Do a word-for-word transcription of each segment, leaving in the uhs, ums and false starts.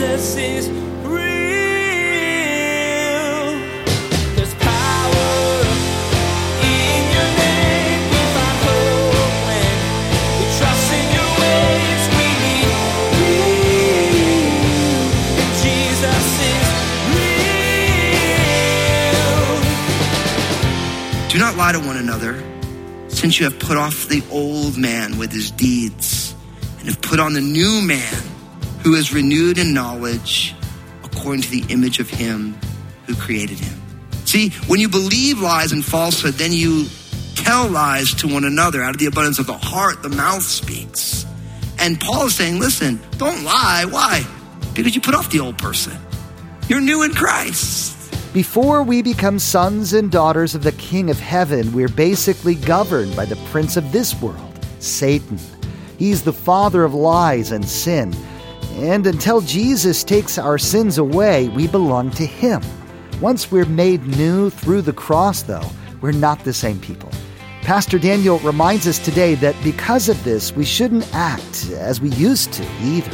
Jesus is real. There's power in your name. We find hope when we trust in your ways. We need real. Jesus is real. Do not lie to one another, since you have put off the old man with his deeds and have put on the new man, who is renewed in knowledge according to the image of him who created him. See, when you believe lies and falsehood, then you tell lies to one another. Out of the abundance of the heart, the mouth speaks. And Paul is saying, listen, don't lie. Why? Because you put off the old person. You're new in Christ. Before we become sons and daughters of the King of Heaven, we're basically governed by the prince of this world, Satan. He's the father of lies and sin. And until Jesus takes our sins away, we belong to him. Once we're made new through the cross, though, we're not the same people. Pastor Daniel reminds us today that because of this, we shouldn't act as we used to either.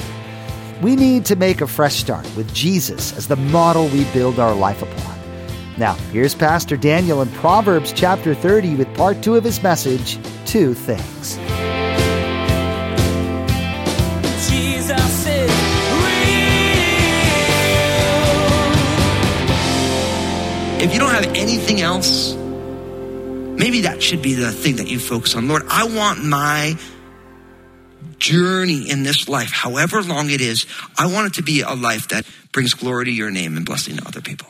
We need to make a fresh start with Jesus as the model we build our life upon. Now, here's Pastor Daniel in Proverbs chapter thirty with part two of his message, Two Things. Jesus is real. If you don't have anything else, maybe that should be the thing that you focus on. Lord, I want my journey in this life, however long it is, I want it to be a life that brings glory to your name and blessing to other people.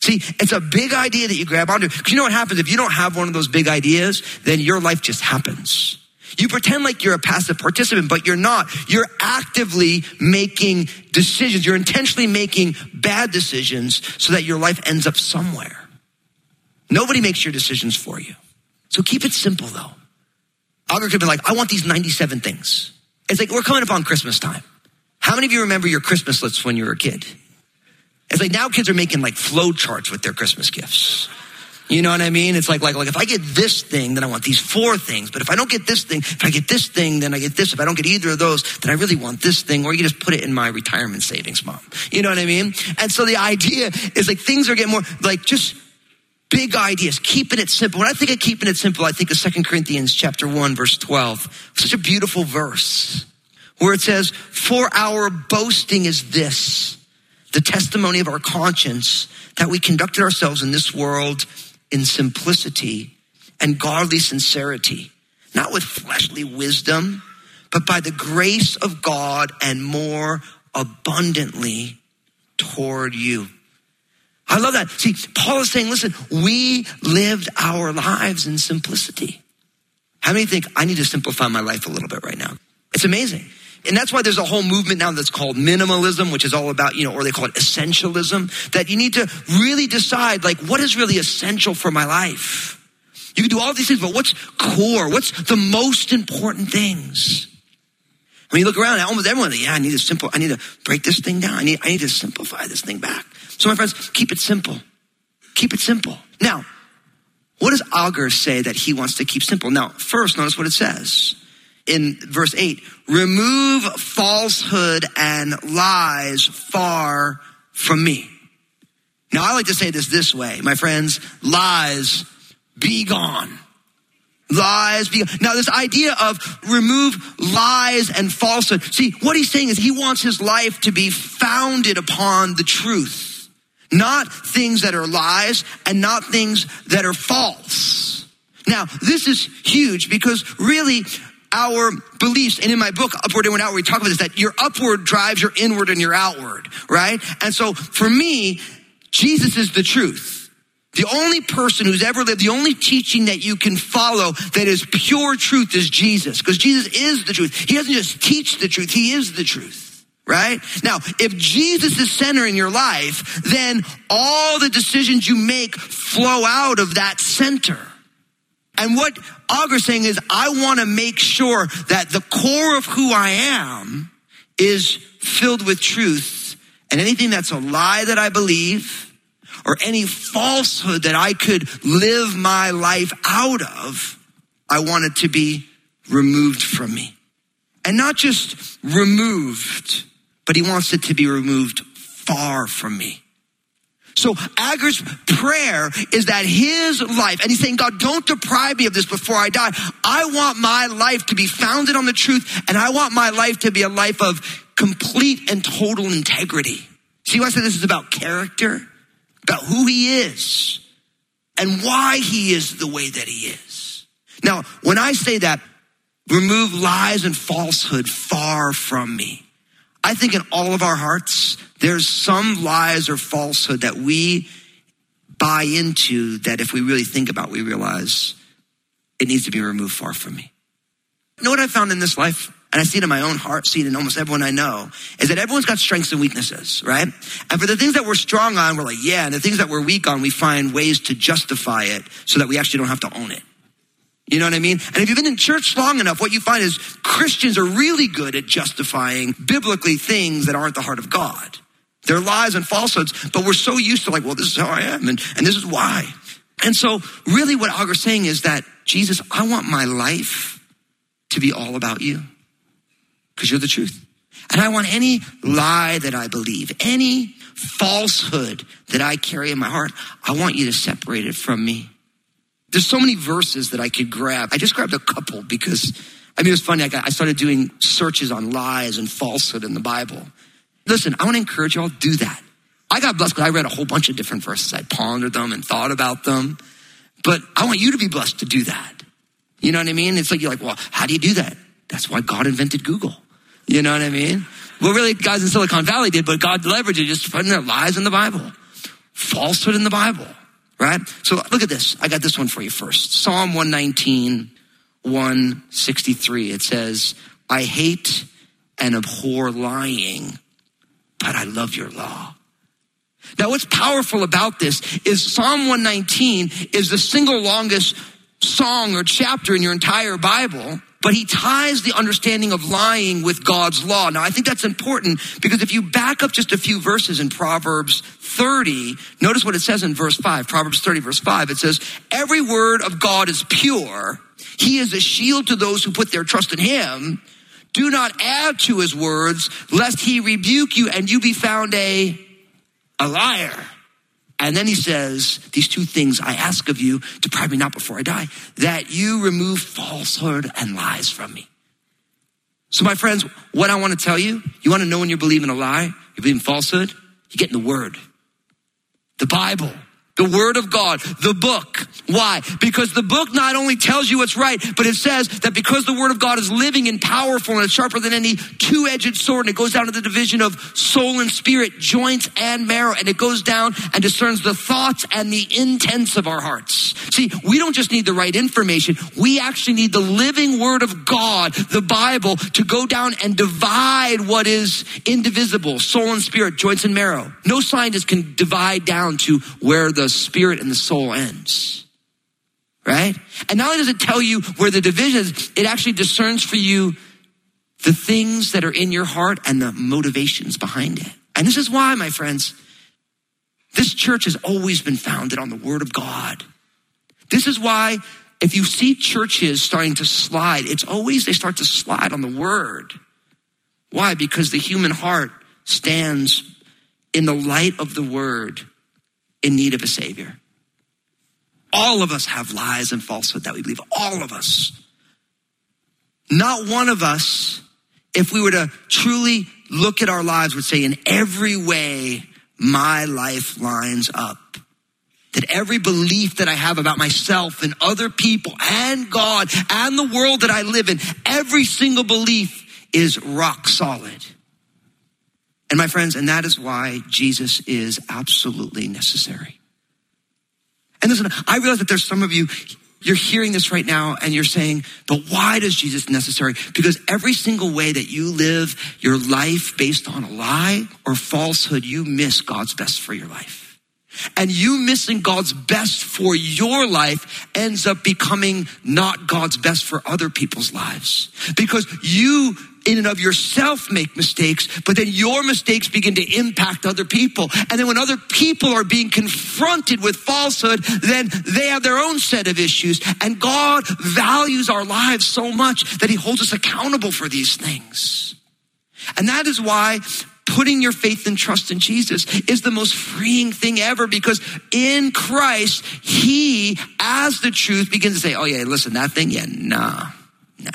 See, it's a big idea that you grab onto. Because you know what happens? If you don't have one of those big ideas, then your life just happens. You pretend like you're a passive participant, but you're not. You're actively making decisions. You're intentionally making bad decisions so that your life ends up somewhere. Nobody makes your decisions for you. So keep it simple, though. Agur could have been like, I want these ninety-seven things. It's like, we're coming up on Christmas time. How many of you remember your Christmas lists when you were a kid? It's like now kids are making like flow charts with their Christmas gifts. You know what I mean? It's like, like, like if I get this thing, then I want these four things. But if I don't get this thing, if I get this thing, then I get this. If I don't get either of those, then I really want this thing. Or you just put it in my retirement savings, mom. You know what I mean? And so the idea is like things are getting more like just big ideas, keeping it simple. When I think of keeping it simple, I think of Second Corinthians chapter one, verse twelve. Such a beautiful verse where it says, for our boasting is this, the testimony of our conscience, that we conducted ourselves in this world in simplicity and godly sincerity, not with fleshly wisdom, but by the grace of God and more abundantly toward you. I love that. See, Paul is saying, listen, we lived our lives in simplicity. How many think I need to simplify my life a little bit right now? It's amazing. And that's why there's a whole movement now that's called minimalism, which is all about, you know, or they call it essentialism, that you need to really decide, like, what is really essential for my life? You can do all these things, but what's core? What's the most important things? I mean, you look around at almost everyone, yeah, I need to simple, I need to break this thing down. I need, I need to simplify this thing back. So my friends, keep it simple. Keep it simple. Now, what does Agur say that he wants to keep simple? Now, first, notice what it says in verse eight. Remove falsehood and lies far from me. Now, I like to say this this way, my friends, lies be gone. Lies. Be, now, this idea of remove lies and falsehood. See, what he's saying is he wants his life to be founded upon the truth, not things that are lies and not things that are false. Now, this is huge because really our beliefs, and in my book, Upward, Inward, Outward, we talk about this, that your upward drives your inward and your outward, right? And so for me, Jesus is the truth. The only person who's ever lived, the only teaching that you can follow that is pure truth is Jesus. Because Jesus is the truth. He doesn't just teach the truth. He is the truth, right? Now, if Jesus is center in your life, then all the decisions you make flow out of that center. And what Agur is saying is, I want to make sure that the core of who I am is filled with truth. And anything that's a lie that I believe, or any falsehood that I could live my life out of, I want it to be removed from me. And not just removed, but he wants it to be removed far from me. So Agur's prayer is that his life, and he's saying, God, don't deprive me of this before I die. I want my life to be founded on the truth, and I want my life to be a life of complete and total integrity. See, I said this is about character, about who he is, and why he is the way that he is. Now, when I say that, remove lies and falsehood far from me, I think in all of our hearts, there's some lies or falsehood that we buy into that if we really think about, we realize it needs to be removed far from me. You know what I found in this life? And I see it in my own heart, see it in almost everyone I know, is that everyone's got strengths and weaknesses, right? And for the things that we're strong on, we're like, yeah. And the things that we're weak on, we find ways to justify it so that we actually don't have to own it. You know what I mean? And if you've been in church long enough, what you find is Christians are really good at justifying biblically things that aren't the heart of God. They're lies and falsehoods, but we're so used to like, well, this is how I am, and, and this is why. And so really what Agur's saying is that, Jesus, I want my life to be all about you because you're the truth. And I want any lie that I believe, any falsehood that I carry in my heart, I want you to separate it from me. There's so many verses that I could grab. I just grabbed a couple because, I mean, it was funny. Like I started doing searches on lies and falsehood in the Bible. Listen, I want to encourage y'all, do that. I got blessed because I read a whole bunch of different verses. I pondered them and thought about them. But I want you to be blessed to do that. You know what I mean? It's like, you're like, well, how do you do that? That's why God invented Google. You know what I mean? Well, really, guys in Silicon Valley did, but God leveraged it, just putting their lies in the Bible. Falsehood in the Bible. Right? So look at this. I got this one for you first. Psalm one nineteen, one sixty-three. It says, I hate and abhor lying, but I love your law. Now what's powerful about this is Psalm one nineteen is the single longest song or chapter in your entire Bible, but he ties the understanding of lying with God's law. Now I think that's important because if you back up just a few verses in Proverbs thirty, notice what it says in verse five, Proverbs thirty, verse five, it says, every word of God is pure. He is a shield to those who put their trust in him. Do not add to his words, lest he rebuke you and you be found a, a liar. And then he says, these two things I ask of you, deprive me not before I die, that you remove falsehood and lies from me. So my friends, what I want to tell you, you want to know when you're believing a lie, you're believing falsehood, you get in the word, the Bible, the word of God, the book. Why? Because the book not only tells you what's right, but it says that because the word of God is living and powerful and it's sharper than any two-edged sword, and it goes down to the division of soul and spirit, joints and marrow, and it goes down and discerns the thoughts and the intents of our hearts. See, we don't just need the right information. We actually need the living word of God, the Bible, to go down and divide what is indivisible, soul and spirit, joints and marrow. No scientist can divide down to where the spirit and the soul ends, right? And not only does it tell you where the division is, it actually discerns for you the things that are in your heart and the motivations behind it. And this is why, my friends, this church has always been founded on the word of God. This is why if you see churches starting to slide, it's always they start to slide on the word. Why? Because the human heart stands in the light of the word in need of a savior. All of us have lies and falsehood that we believe. All of us. Not one of us, if we were to truly look at our lives, would say in every way, my life lines up. That every belief that I have about myself and other people and God and the world that I live in, every single belief is rock solid. And my friends, and that is why Jesus is absolutely necessary. And listen, I realize that there's some of you, you're hearing this right now and you're saying, but why does Jesus necessary? Because every single way that you live your life based on a lie or falsehood, you miss God's best for your life. And you missing God's best for your life ends up becoming not God's best for other people's lives. Because you in and of yourself make mistakes, but then your mistakes begin to impact other people. And then when other people are being confronted with falsehood, then they have their own set of issues. And God values our lives so much that he holds us accountable for these things. And that is why putting your faith and trust in Jesus is the most freeing thing ever, because in Christ, he, as the truth, begins to say, oh yeah, listen, that thing, yeah, nah, nah.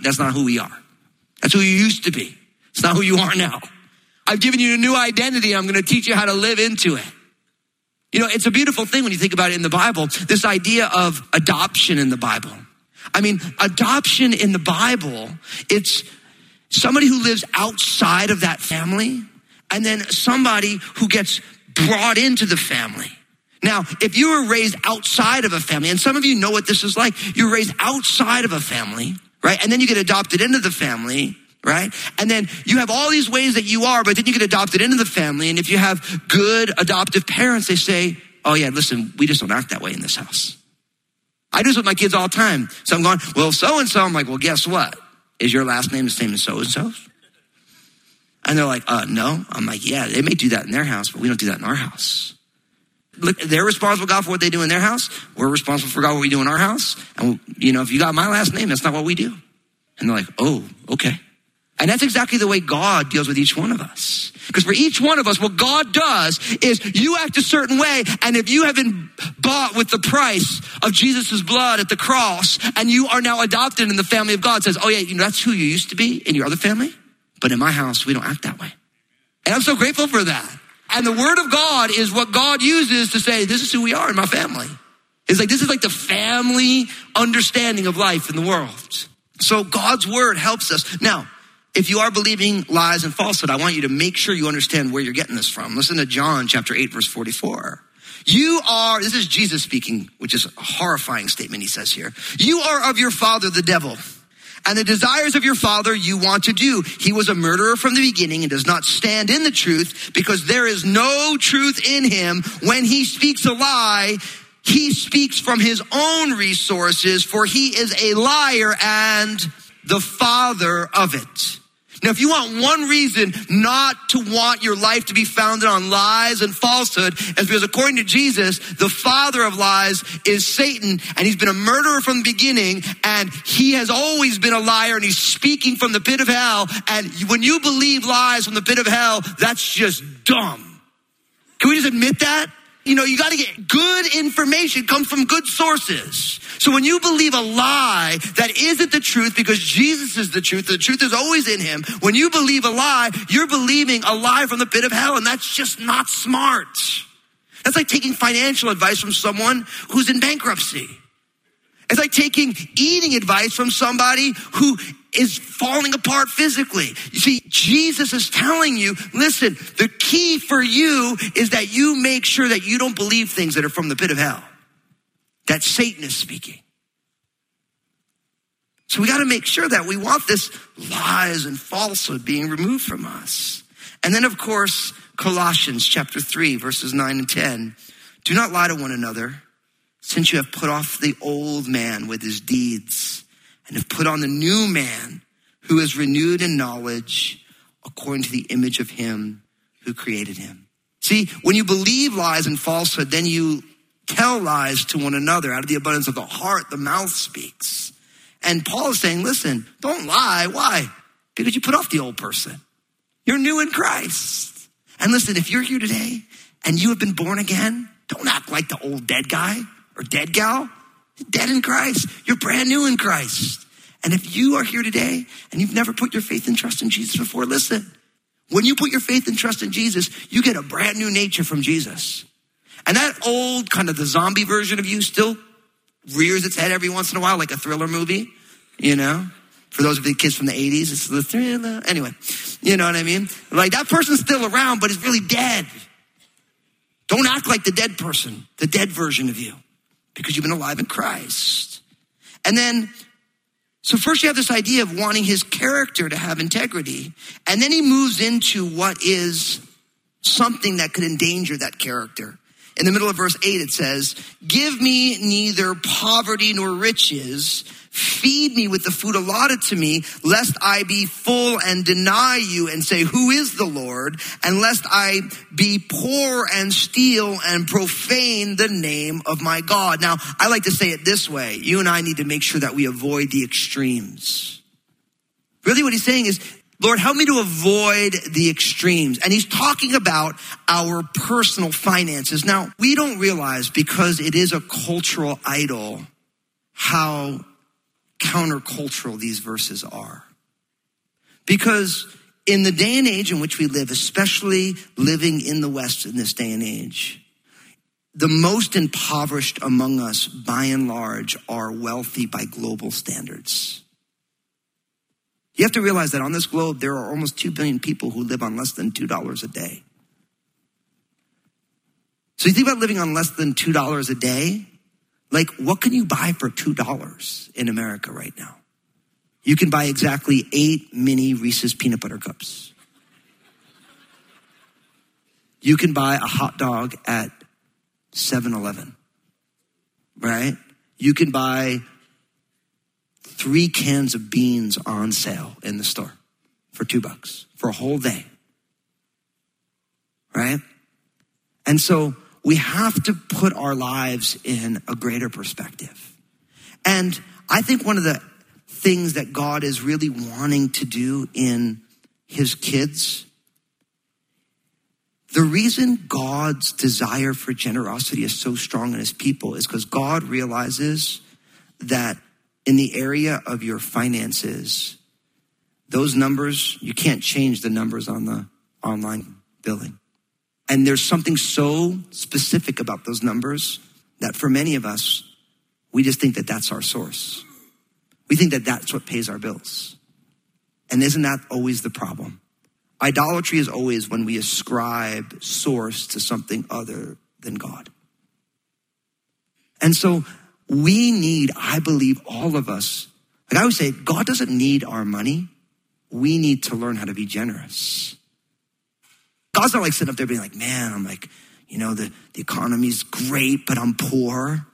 That's not who we are. That's who you used to be. It's not who you are now. I've given you a new identity, and I'm going to teach you how to live into it. You know, it's a beautiful thing when you think about it in the Bible, this idea of adoption in the Bible. I mean, adoption in the Bible, it's somebody who lives outside of that family, and then somebody who gets brought into the family. Now, if you were raised outside of a family, and some of you know what this is like, you're raised outside of a family, right? And then you get adopted into the family, right? And then you have all these ways that you are, but then you get adopted into the family. And if you have good adoptive parents, they say, oh yeah, listen, we just don't act that way in this house. I do this with my kids all the time. So I'm going, well, so-and-so. I'm like, well, guess what? Is your last name the same as so-and-so's? And they're like, uh, no. I'm like, yeah, they may do that in their house, but we don't do that in our house. Look, they're responsible, God, for what they do in their house. We're responsible for, God, what we do in our house. And, you know, if you got my last name, that's not what we do. And they're like, oh, okay. And that's exactly the way God deals with each one of us. Because for each one of us, what God does is you act a certain way. And if you have been bought with the price of Jesus' blood at the cross, and you are now adopted in the family of God, says, oh yeah, you know, that's who you used to be in your other family. But in my house, we don't act that way. And I'm so grateful for that. And the word of God is what God uses to say, this is who we are in my family. It's like, this is like the family understanding of life in the world. So God's word helps us. Now, if you are believing lies and falsehood, I want you to make sure you understand where you're getting this from. Listen to John chapter eight, verse forty-four. You are, this is Jesus speaking, which is a horrifying statement he says here. You are of your father, the devil, and the desires of your father you want to do. He was a murderer from the beginning and does not stand in the truth, because there is no truth in him. When he speaks a lie, he speaks from his own resources, for he is a liar and the father of it. Now, if you want one reason not to want your life to be founded on lies and falsehood, is because according to Jesus, the father of lies is Satan, and he's been a murderer from the beginning, and he has always been a liar, and he's speaking from the pit of hell. And when you believe lies from the pit of hell, that's just dumb. Can we just admit that? You know, you got to get good information, comes from good sources. So when you believe a lie that isn't the truth, because Jesus is the truth, the truth is always in him. When you believe a lie, you're believing a lie from the pit of hell, and that's just not smart. That's like taking financial advice from someone who's in bankruptcy. It's like taking eating advice from somebody who is falling apart physically. You see, Jesus is telling you, listen, the key for you is that you make sure that you don't believe things that are from the pit of hell, that Satan is speaking. So we got to make sure that we want this lies and falsehood being removed from us. And then, of course, Colossians chapter three, verses nine and ten. Do not lie to one another, since you have put off the old man with his deeds, and have put on the new man, who is renewed in knowledge according to the image of him who created him. See, when you believe lies and falsehood, then you tell lies to one another. Out of the abundance of the heart, the mouth speaks. And Paul is saying, listen, don't lie. Why? Because you put off the old person. You're new in Christ. And listen, if you're here today and you have been born again, don't act like the old dead guy or dead gal. Dead in Christ. You're brand new in Christ. And if you are here today and you've never put your faith and trust in Jesus before, listen, when you put your faith and trust in Jesus, you get a brand new nature from Jesus. And that old kind of the zombie version of you still rears its head every once in a while, like a thriller movie, you know? For those of the kids from the eighties, it's the thriller. Anyway, you know what I mean? Like that person's still around, but it's really dead. Don't act like the dead person, the dead version of you. Because you've been alive in Christ. And then, so first you have this idea of wanting his character to have integrity. And then he moves into what is something that could endanger that character. In the middle of verse eight, it says, give me neither poverty nor riches. Feed me with the food allotted to me, lest I be full and deny you and say, who is the Lord? And lest I be poor and steal and profane the name of my God. Now, I like to say it this way. You and I need to make sure that we avoid the extremes. Really what he's saying is, Lord, help me to avoid the extremes. And he's talking about our personal finances. Now, we don't realize, because it is a cultural idol, how countercultural these verses are. Because in the day and age in which we live, especially living in the West in this day and age, the most impoverished among us, by and large, are wealthy by global standards. You have to realize that on this globe, there are almost two billion people who live on less than two dollars a day. So you think about living on less than two dollars a day. Like, what can you buy for two dollars in America right now? You can buy exactly eight mini Reese's peanut butter cups. You can buy a hot dog at seven eleven, right? You can buy three cans of beans on sale in the store for two bucks for a whole day, right? And so we have to put our lives in a greater perspective. And I think one of the things that God is really wanting to do in his kids, the reason God's desire for generosity is so strong in his people is because God realizes that in the area of your finances, those numbers, you can't change the numbers on the online billing. And there's something so specific about those numbers that for many of us, we just think that that's our source. We think that that's what pays our bills. And isn't that always the problem? Idolatry is always when we ascribe source to something other than God. And so we need, I believe, all of us. Like I always say, God doesn't need our money. We need to learn how to be generous. God's not like sitting up there being like, man, I'm like, you know, the, the economy's great, but I'm poor.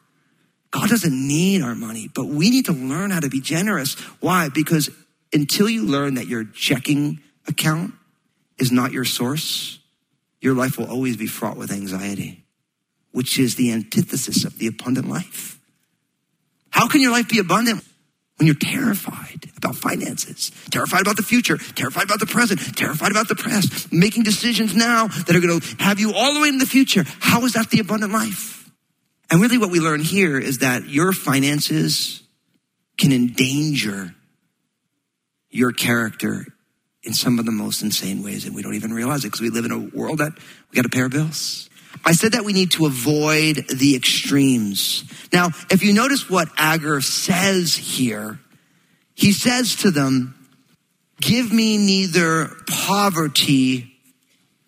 God doesn't need our money, but we need to learn how to be generous. Why? Because until you learn that your checking account is not your source, your life will always be fraught with anxiety, which is the antithesis of the abundant life. How can your life be abundant when you're terrified about finances, terrified about the future, terrified about the present, terrified about the past, making decisions now that are going to have you all the way in the future? How is that the abundant life? And really what we learn here is that your finances can endanger your character in some of the most insane ways. And we don't even realize it because we live in a world that we got to pay our bills. I said that we need to avoid the extremes. Now, if you notice what Agur says here, he says to them, give me neither poverty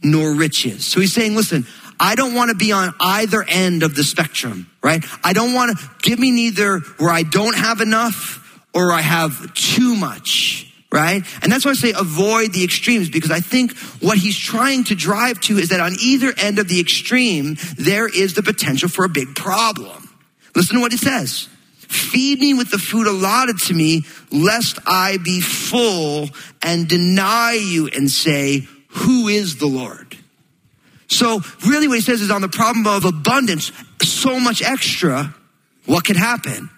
nor riches. So he's saying, listen, I don't want to be on either end of the spectrum, right? I don't want to, give me neither where I don't have enough or I have too much, right? And that's why I say avoid the extremes, because I think what he's trying to drive to is that on either end of the extreme, there is the potential for a big problem. Listen to what he says. Feed me with the food allotted to me, lest I be full and deny you and say, who is the Lord? So really what he says is on the problem of abundance, so much extra, what could happen?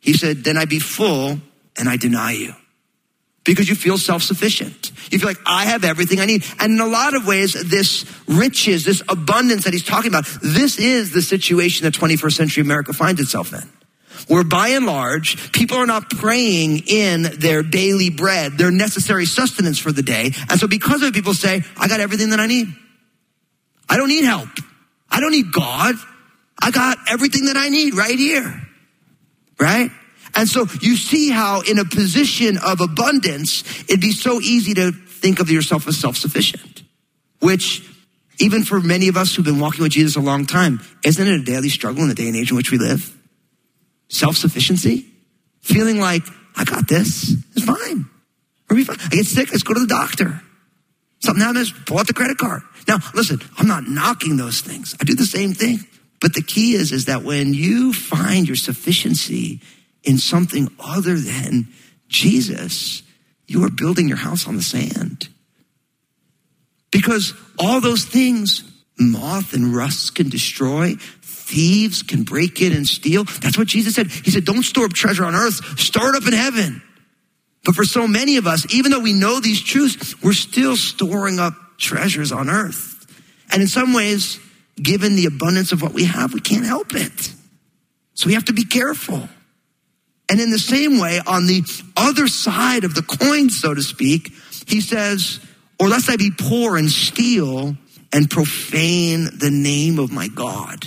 He said, then I be full and I deny you. Because you feel self-sufficient. You feel like I have everything I need. And in a lot of ways, this riches, this abundance that he's talking about, this is the situation that twenty-first century America finds itself in. Where by and large, people are not praying in their daily bread, their necessary sustenance for the day. And so because of it, people say, I got everything that I need. I don't need help. I don't need God. I got everything that I need right here, right? And so you see how in a position of abundance, it'd be so easy to think of yourself as self-sufficient, which even for many of us who've been walking with Jesus a long time, isn't it a daily struggle in the day and age in which we live? Self-sufficiency, feeling like I got this, it's fine. We'll be fine. I get sick, let's go to the doctor. Something happens, pull out the credit card. Now, listen, I'm not knocking those things. I do the same thing. But the key is, is that when you find your sufficiency in something other than Jesus, you are building your house on the sand. Because all those things, moth and rust can destroy, thieves can break in and steal. That's what Jesus said. He said, don't store up treasure on earth, store it up in heaven. But for so many of us, even though we know these truths, we're still storing up treasures on earth. And in some ways, given the abundance of what we have, we can't help it. So we have to be careful. And in the same way, on the other side of the coin, so to speak, he says, or lest I be poor and steal and profane the name of my God.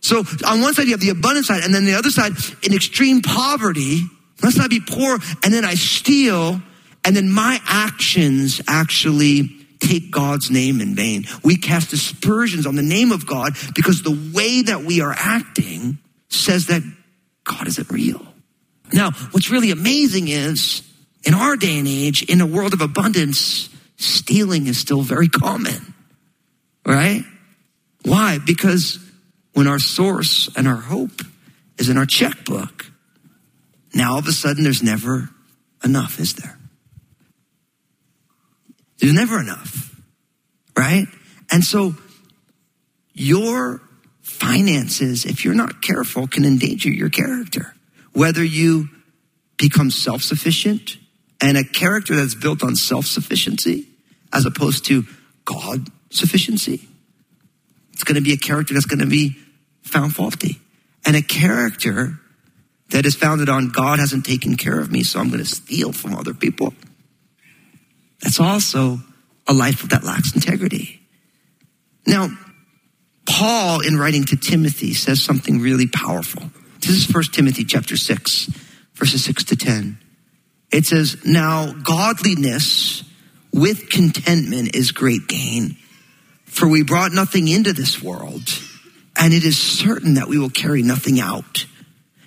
So on one side, you have the abundance side. And then the other side, in extreme poverty, lest I be poor and then I steal. And then my actions actually take God's name in vain. We cast aspersions on the name of God because the way that we are acting says that God isn't real. Now, what's really amazing is in our day and age, in a world of abundance, stealing is still very common, right? Why? Because when our source and our hope is in our checkbook, now all of a sudden there's never enough, is there? There's never enough, right? And so your finances, if you're not careful, can endanger your character. Whether you become self-sufficient and a character that's built on self-sufficiency as opposed to God-sufficiency, it's going to be a character that's going to be found faulty. And a character that is founded on God hasn't taken care of me, so I'm going to steal from other people. That's also a life that lacks integrity. Now, Paul, in writing to Timothy, says something really powerful. This is First Timothy chapter six, verses six to ten. It says, now godliness with contentment is great gain, for we brought nothing into this world, and it is certain that we will carry nothing out.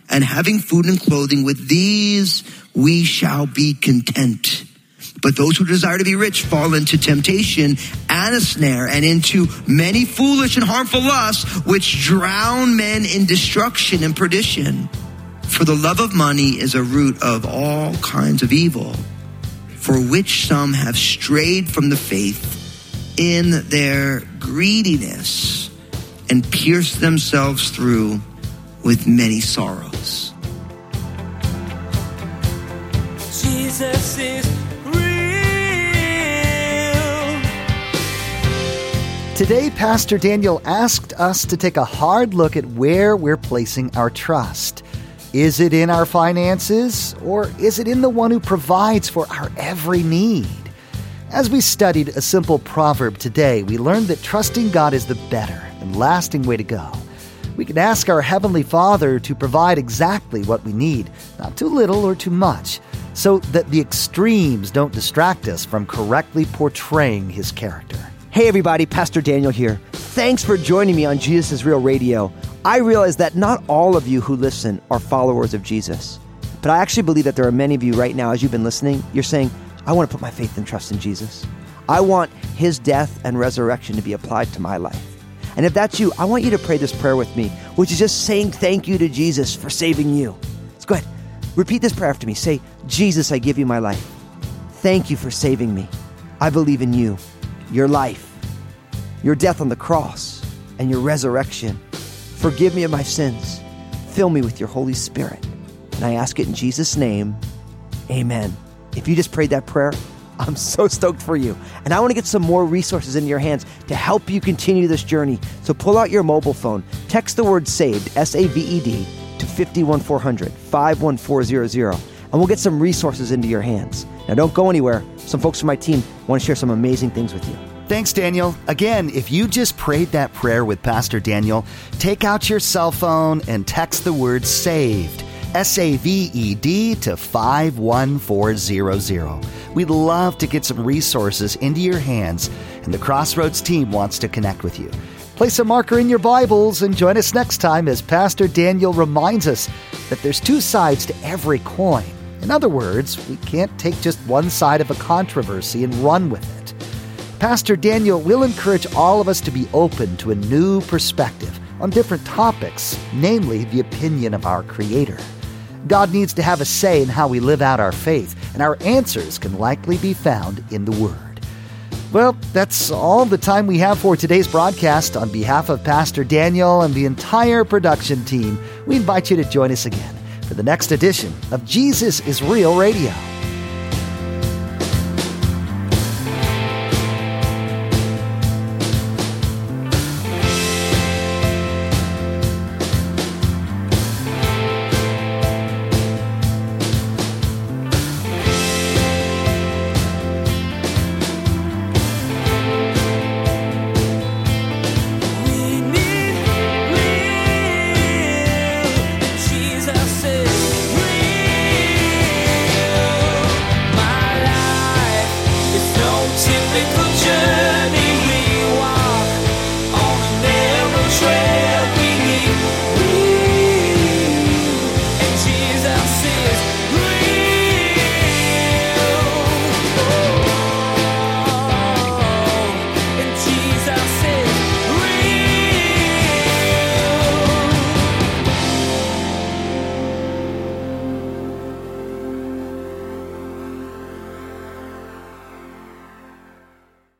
And having food and clothing, with these we shall be content. But those who desire to be rich fall into temptation and a snare and into many foolish and harmful lusts, which drown men in destruction and perdition. For the love of money is a root of all kinds of evil, for which some have strayed from the faith in their greediness and pierced themselves through with many sorrows. Jesus is Today, Pastor Daniel asked us to take a hard look at where we're placing our trust. Is it in our finances, or is it in the one who provides for our every need? As we studied a simple proverb today, we learned that trusting God is the better and lasting way to go. We can ask our Heavenly Father to provide exactly what we need, not too little or too much, so that the extremes don't distract us from correctly portraying His character. Hey everybody, Pastor Daniel here. Thanks for joining me on Jesus Is Real Radio. I realize that not all of you who listen are followers of Jesus, but I actually believe that there are many of you right now, as you've been listening, you're saying, I want to put my faith and trust in Jesus. I want His death and resurrection to be applied to my life. And if that's you, I want you to pray this prayer with me, which is just saying thank you to Jesus for saving you. Let's go ahead. Repeat this prayer after me. Say, Jesus, I give you my life. Thank you for saving me. I believe in you, your life, your death on the cross, and your resurrection. Forgive me of my sins. Fill me with your Holy Spirit. And I ask it in Jesus' name. Amen. If you just prayed that prayer, I'm so stoked for you. And I want to get some more resources into your hands to help you continue this journey. So pull out your mobile phone, text the word SAVED, S A V E D, to five one four zero zero, five one four zero zero, and we'll get some resources into your hands. Now don't go anywhere. Some folks from my team want to share some amazing things with you. Thanks, Daniel. Again, if you just prayed that prayer with Pastor Daniel, take out your cell phone and text the word SAVED, S A V E D, to five one four zero zero. We'd love to get some resources into your hands, and the Crossroads team wants to connect with you. Place a marker in your Bibles and join us next time as Pastor Daniel reminds us that there's two sides to every coin. In other words, we can't take just one side of a controversy and run with it. Pastor Daniel will encourage all of us to be open to a new perspective on different topics, namely the opinion of our Creator. God needs to have a say in how we live out our faith, and our answers can likely be found in the Word. Well, that's all the time we have for today's broadcast. On behalf of Pastor Daniel and the entire production team, we invite you to join us again for the next edition of Jesus Is Real Radio.